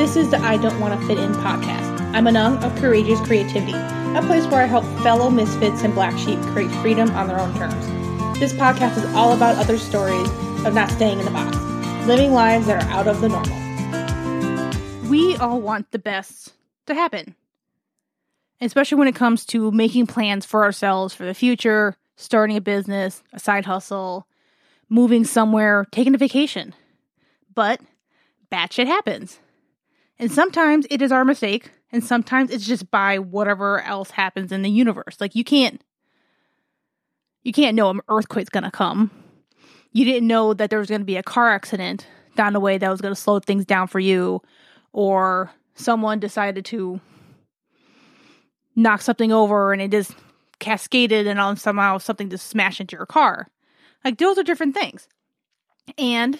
This is the I Don't Want to Fit In podcast. I'm Anung of Courageous Creativity, a place where I help fellow misfits and black sheep create freedom on their own terms. This podcast is all about other stories of not staying in the box, living lives that are out of the normal. We all want the best to happen, especially when it comes to making plans for ourselves for the future, starting a business, a side hustle, moving somewhere, taking a vacation. But bad shit happens. And sometimes it is our mistake, and sometimes it's just by whatever else happens in the universe. Like, you can't know an earthquake's going to come. You didn't know that there was going to be a car accident down the way that was going to slow things down for you, or someone decided to knock something over and it just cascaded and somehow something just smashed into your car. Like, those are different things. And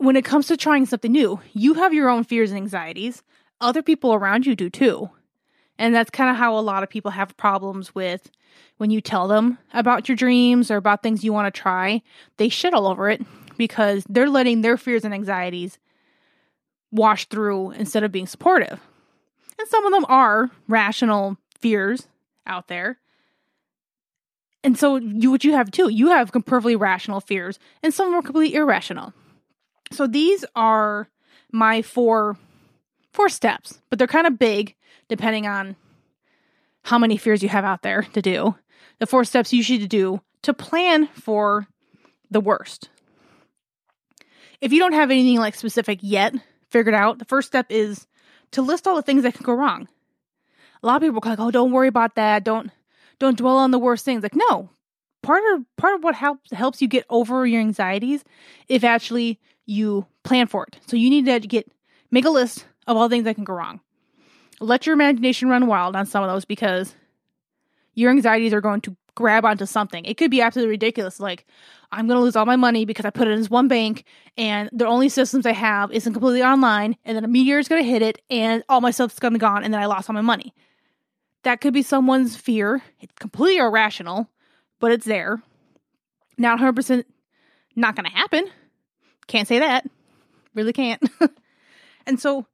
when it comes to trying something new, you have your own fears and anxieties. Other people around you do too. And that's kind of how a lot of people have problems with when you tell them about your dreams or about things you want to try. They shit all over it because they're letting their fears and anxieties wash through instead of being supportive. And some of them are rational fears out there. And so what you have too, you have perfectly rational fears and some are completely irrational. So these are my four steps, but they're kind of big depending on how many fears you have out there to do. The four steps you should do to plan for the worst. If you don't have anything like specific yet figured out, the first step is to list all the things that can go wrong. A lot of people are like, "Oh, don't worry about that. Don't dwell on the worst things." Like, no. Part of what helps you get over your anxieties if actually you plan for it. So you need to make a list of all the things that can go wrong. Let your imagination run wild on some of those because your anxieties are going to grab onto something. It could be absolutely ridiculous. Like, I'm going to lose all my money because I put it in this one bank and the only systems I have isn't completely online, and then a meteor is going to hit it and all my stuff's going to be gone and then I lost all my money. That could be someone's fear. It's completely irrational, but it's there. Now, 100% not going to happen. Can't say that. Really can't. And so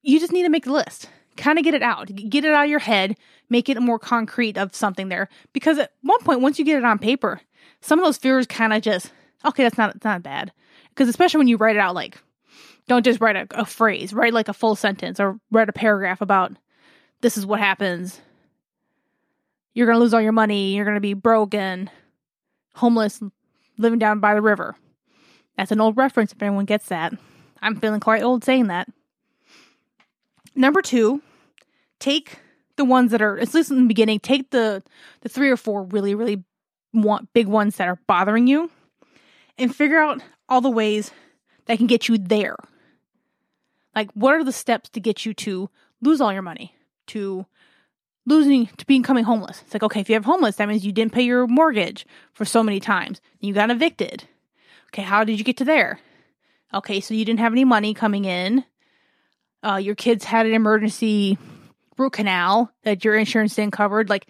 you just need to make the list. Kind of get it out. Get it out of your head. Make it more concrete of something there. Because at one point, once you get it on paper, some of those fears kind of just, okay, that's not bad. Because especially when you write it out, like, don't just write a phrase. Write like a full sentence or write a paragraph about this is what happens. You're going to lose all your money. You're going to be broken, homeless, living down by the river. That's an old reference if anyone gets that. I'm feeling quite old saying that. Number two, take the ones that are, at least in the beginning, take the three or four really, really big ones that are bothering you and figure out all the ways that can get you there. Like, what are the steps to get you to lose all your money, to becoming homeless? It's like, okay, if you have homeless, that means you didn't pay your mortgage for so many times. You got evicted. Okay, how did you get to there? Okay, so you didn't have any money coming in. Your kids had an emergency root canal that your insurance didn't cover. Like,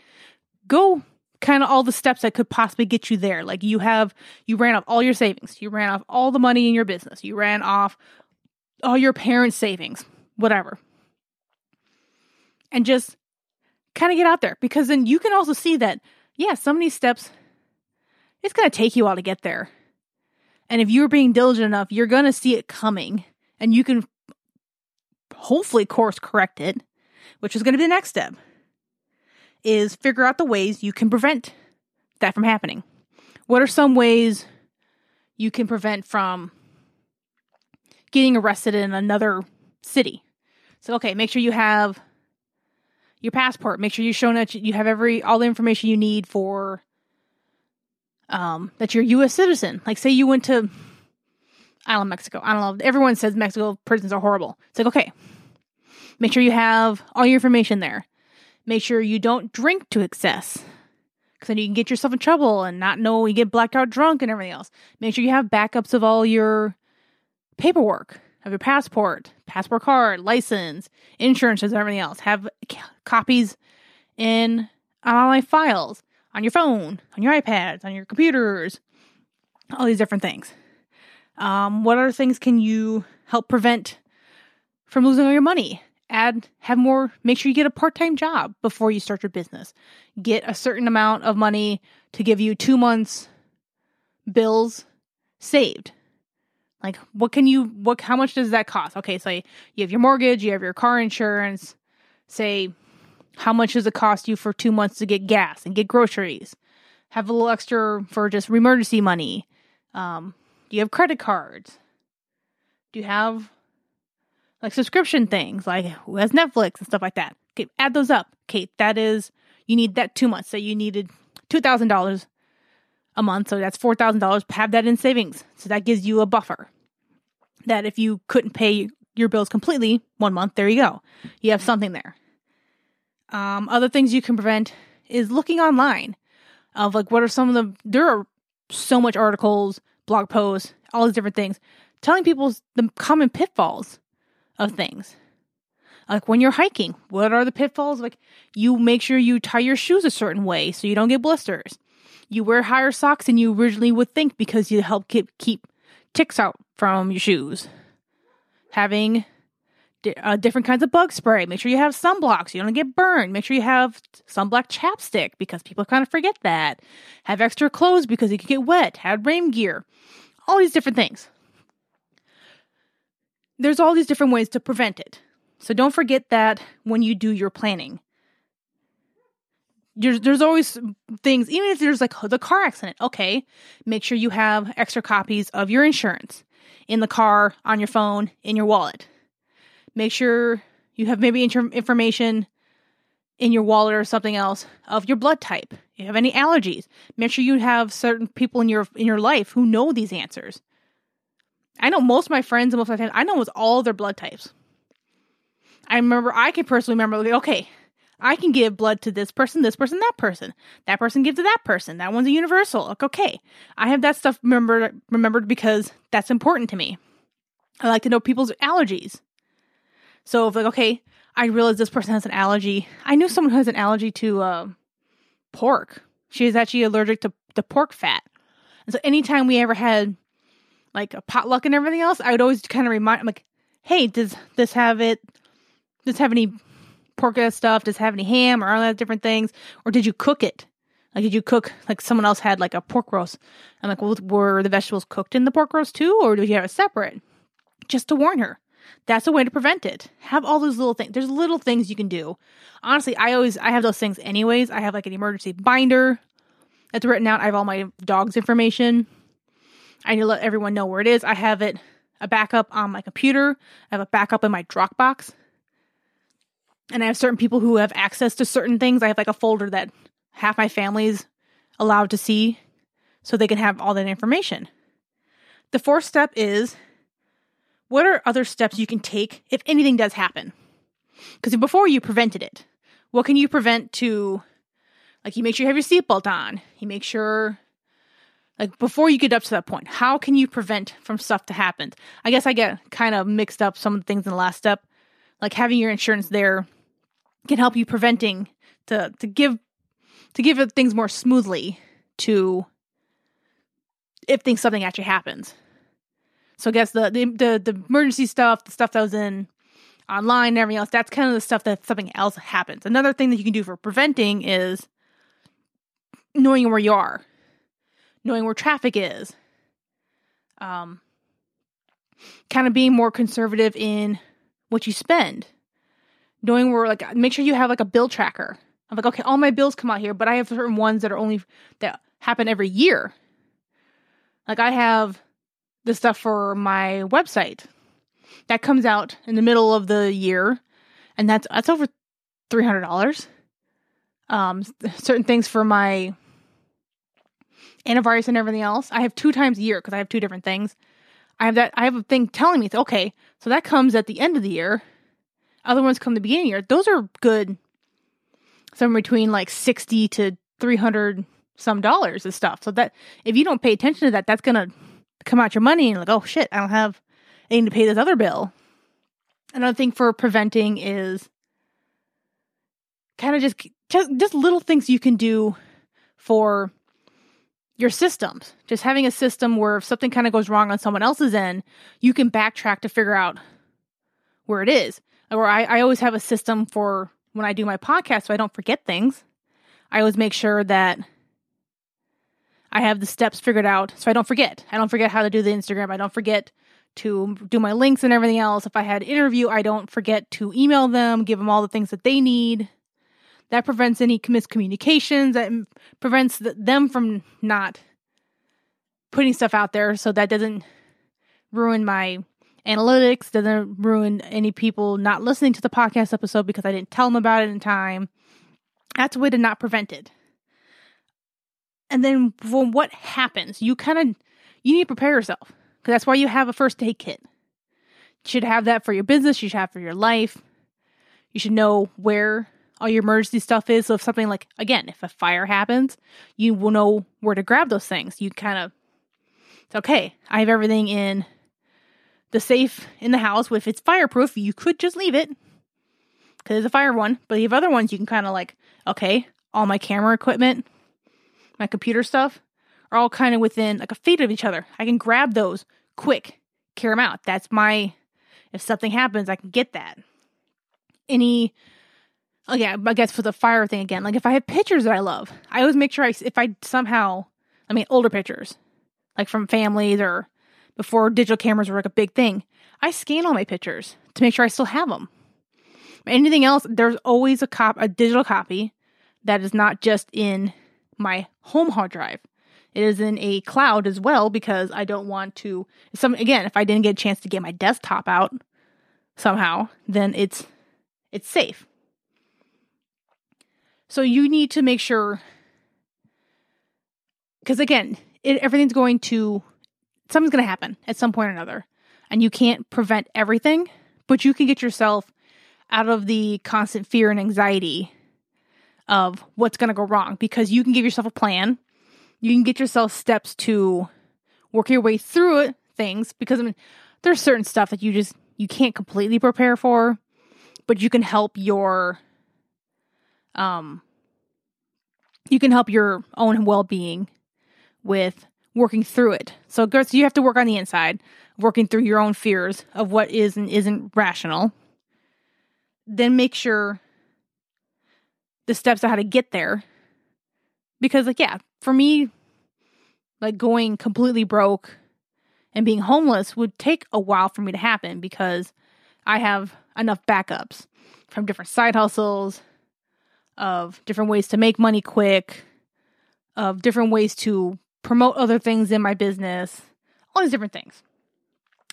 go kind of all the steps that could possibly get you there. Like, you ran off all your savings. You ran off all the money in your business. You ran off all your parents' savings, whatever. And just kind of get out there, because then you can also see that, yeah, so many steps, it's going to take you all to get there. And if you're being diligent enough, you're going to see it coming and you can hopefully course correct it, which is going to be the next step, is figure out the ways you can prevent that from happening. What are some ways you can prevent from getting arrested in another city? So, okay, make sure you have your passport. Make sure you're showing that you have all the information you need for that you're a U.S. citizen. Like, say you went to, I don't know, Mexico. I don't know. Everyone says Mexico prisons are horrible. It's like, okay, make sure you have all your information there. Make sure you don't drink to excess, because then you can get yourself in trouble and not know, you get blacked out drunk and everything else. Make sure you have backups of all your paperwork. Have your passport card, license, insurances, and everything else. Have copies in online files, on your phone, on your iPads, on your computers, all these different things. What other things can you help prevent from losing all your money. Make sure you get a part-time job before you start your business. Get a certain amount of money to give you 2 months bills saved. Like, how much does that cost? Okay, say you have your mortgage, you have your car insurance. Say, how much does it cost you for 2 months to get gas and get groceries? Have a little extra for just emergency money. Do you have credit cards? Do you have like subscription things, like who has Netflix and stuff like that? Okay, add those up. Okay, that is, you need that 2 months. So you needed $2,000 a month. So that's $4,000. Have that in savings. So that gives you a buffer that if you couldn't pay your bills completely 1 month, there you go. You have something there. Other things you can prevent is looking online of like, what are some of there are so much articles, blog posts, all these different things telling people the common pitfalls of things. Like when you're hiking, what are the pitfalls? Like, you make sure you tie your shoes a certain way so you don't get blisters. You wear higher socks than you originally would think because you help keep ticks out from your shoes. Having different kinds of bug spray. Make sure you have sunblock so you don't get burned. Make sure you have sunblock chapstick because people kind of forget that. Have extra clothes because you can get wet. Have rain gear. All these different things. There's all these different ways to prevent it. So don't forget that when you do your planning. There's always things, even if there's like the car accident. Okay, make sure you have extra copies of your insurance in the car, on your phone, in your wallet. Make sure you have maybe information in your wallet or something else of your blood type. If you have any allergies, make sure you have certain people in your life who know these answers. I know most of my friends and most of my family, I know all their blood types. I can personally remember, like, okay, I can give blood to this person, that person. That person gives to that person. That one's a universal. Like, okay, I have that stuff remembered because that's important to me. I like to know people's allergies. So if, like, okay, I realize this person has an allergy. I knew someone who has an allergy to pork. She is actually allergic to pork fat. And so anytime we ever had like a potluck and everything else, I would always kind of I'm like, hey, does this have it? Does it have any pork stuff? Does it have any ham or all that different things? Or did you cook it? Like, did you cook, like someone else had like a pork roast? I'm like, well, were the vegetables cooked in the pork roast too? Or do you have it separate? Just to warn her. That's a way to prevent it. Have all those little things. There's little things you can do. Honestly, I have those things anyways. I have like an emergency binder that's written out. I have all my dog's information. I need to let everyone know where it is. I have it a backup on my computer. I have a backup in my Dropbox. And I have certain people who have access to certain things. I have like a folder that half my family's allowed to see so they can have all that information. The fourth step is, what are other steps you can take if anything does happen? Because before you prevented it, what can you prevent to, like, you make sure you have your seatbelt on. You make sure, like, before you get up to that point, how can you prevent from stuff to happen? I guess I get kind of mixed up some of the things in the last step. Like, having your insurance there can help you preventing to give things more smoothly to if something actually happens. So I guess the emergency stuff, the stuff that was in online and everything else, that's kind of the stuff that something else happens. Another thing that you can do for preventing is knowing where you are, knowing where traffic is, kind of being more conservative in what you spend, knowing where, like, make sure you have like a bill tracker. I'm like, okay, all my bills come out here, but I have certain ones that happen every year. Like, I have the stuff for my website that comes out in the middle of the year, and that's over $300. Certain things for my antivirus and everything else, I have two times a year because I have two different things. I have a thing telling me, okay, so that comes at the end of the year. Other ones come at the beginning of the year. Those are good, somewhere between like $60 to $300 some dollars of stuff. So that if you don't pay attention to that, that's gonna come out your money and like, oh shit, I don't have anything to pay this other bill. Another thing for preventing is kind of just little things you can do for your systems. Just having a system where if something kind of goes wrong on someone else's end, you can backtrack to figure out where it is. Or I always have a system for when I do my podcast so I don't forget things. I always make sure that I have the steps figured out so I don't forget. I don't forget how to do the Instagram. I don't forget to do my links and everything else. If I had an interview, I don't forget to email them, give them all the things that they need. That prevents any miscommunications. That prevents them from not putting stuff out there, so that doesn't ruin my analytics, doesn't ruin any people not listening to the podcast episode because I didn't tell them about it in time. That's a way to not prevent it. And then from what happens, you need to prepare yourself, because that's why you have a first aid kit. You should have that for your business. You should have it for your life. You should know where all your emergency stuff is. So if something like, again, if a fire happens, you will know where to grab those things. You it's okay. I have everything in the safe in the house. If it's fireproof, you could just leave it because it's a fire one. But you have other ones you can okay, all my camera equipment, my computer stuff are all kind of within a feet of each other. I can grab those quick, carry them out. That's if something happens, I can get that. I guess for the fire thing again, if I have pictures that I love, I always make sure older pictures, from families or before digital cameras were a big thing, I scan all my pictures to make sure I still have them. Anything else, there's always a digital copy that is not just in my home hard drive. It is in a cloud as well, because I don't want to... if I didn't get a chance to get my desktop out somehow, then it's safe. So you need to make sure... Because again, something's going to happen at some point or another. And you can't prevent everything, but you can get yourself out of the constant fear and anxiety of what's going to go wrong, because you can give yourself a plan. You can get yourself steps to work your way through things, because there's certain stuff that you can't completely prepare for, but you can help your own well-being with working through it. So you have to work on the inside, working through your own fears of what is and isn't rational. Then make sure the steps on how to get there. Because for me, going completely broke and being homeless would take a while for me to happen, because I have enough backups from different side hustles, of different ways to make money quick, of different ways to promote other things in my business, all these different things.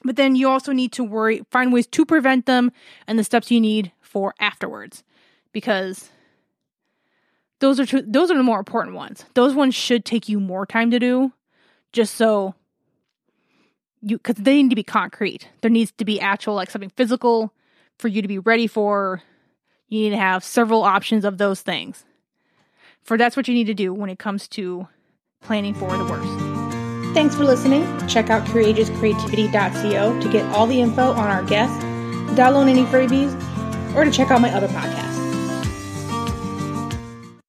But then you also need to find ways to prevent them, and the steps you need for afterwards, because those are the more important ones. Those ones should take you more time to do, because they need to be concrete. There needs to be actual, something physical for you to be ready for. You need to have several options of those things. For that's what you need to do when it comes to planning for the worst. Thanks for listening. Check out courageouscreativity.co to get all the info on our guests, to download any freebies, or to check out my other podcasts.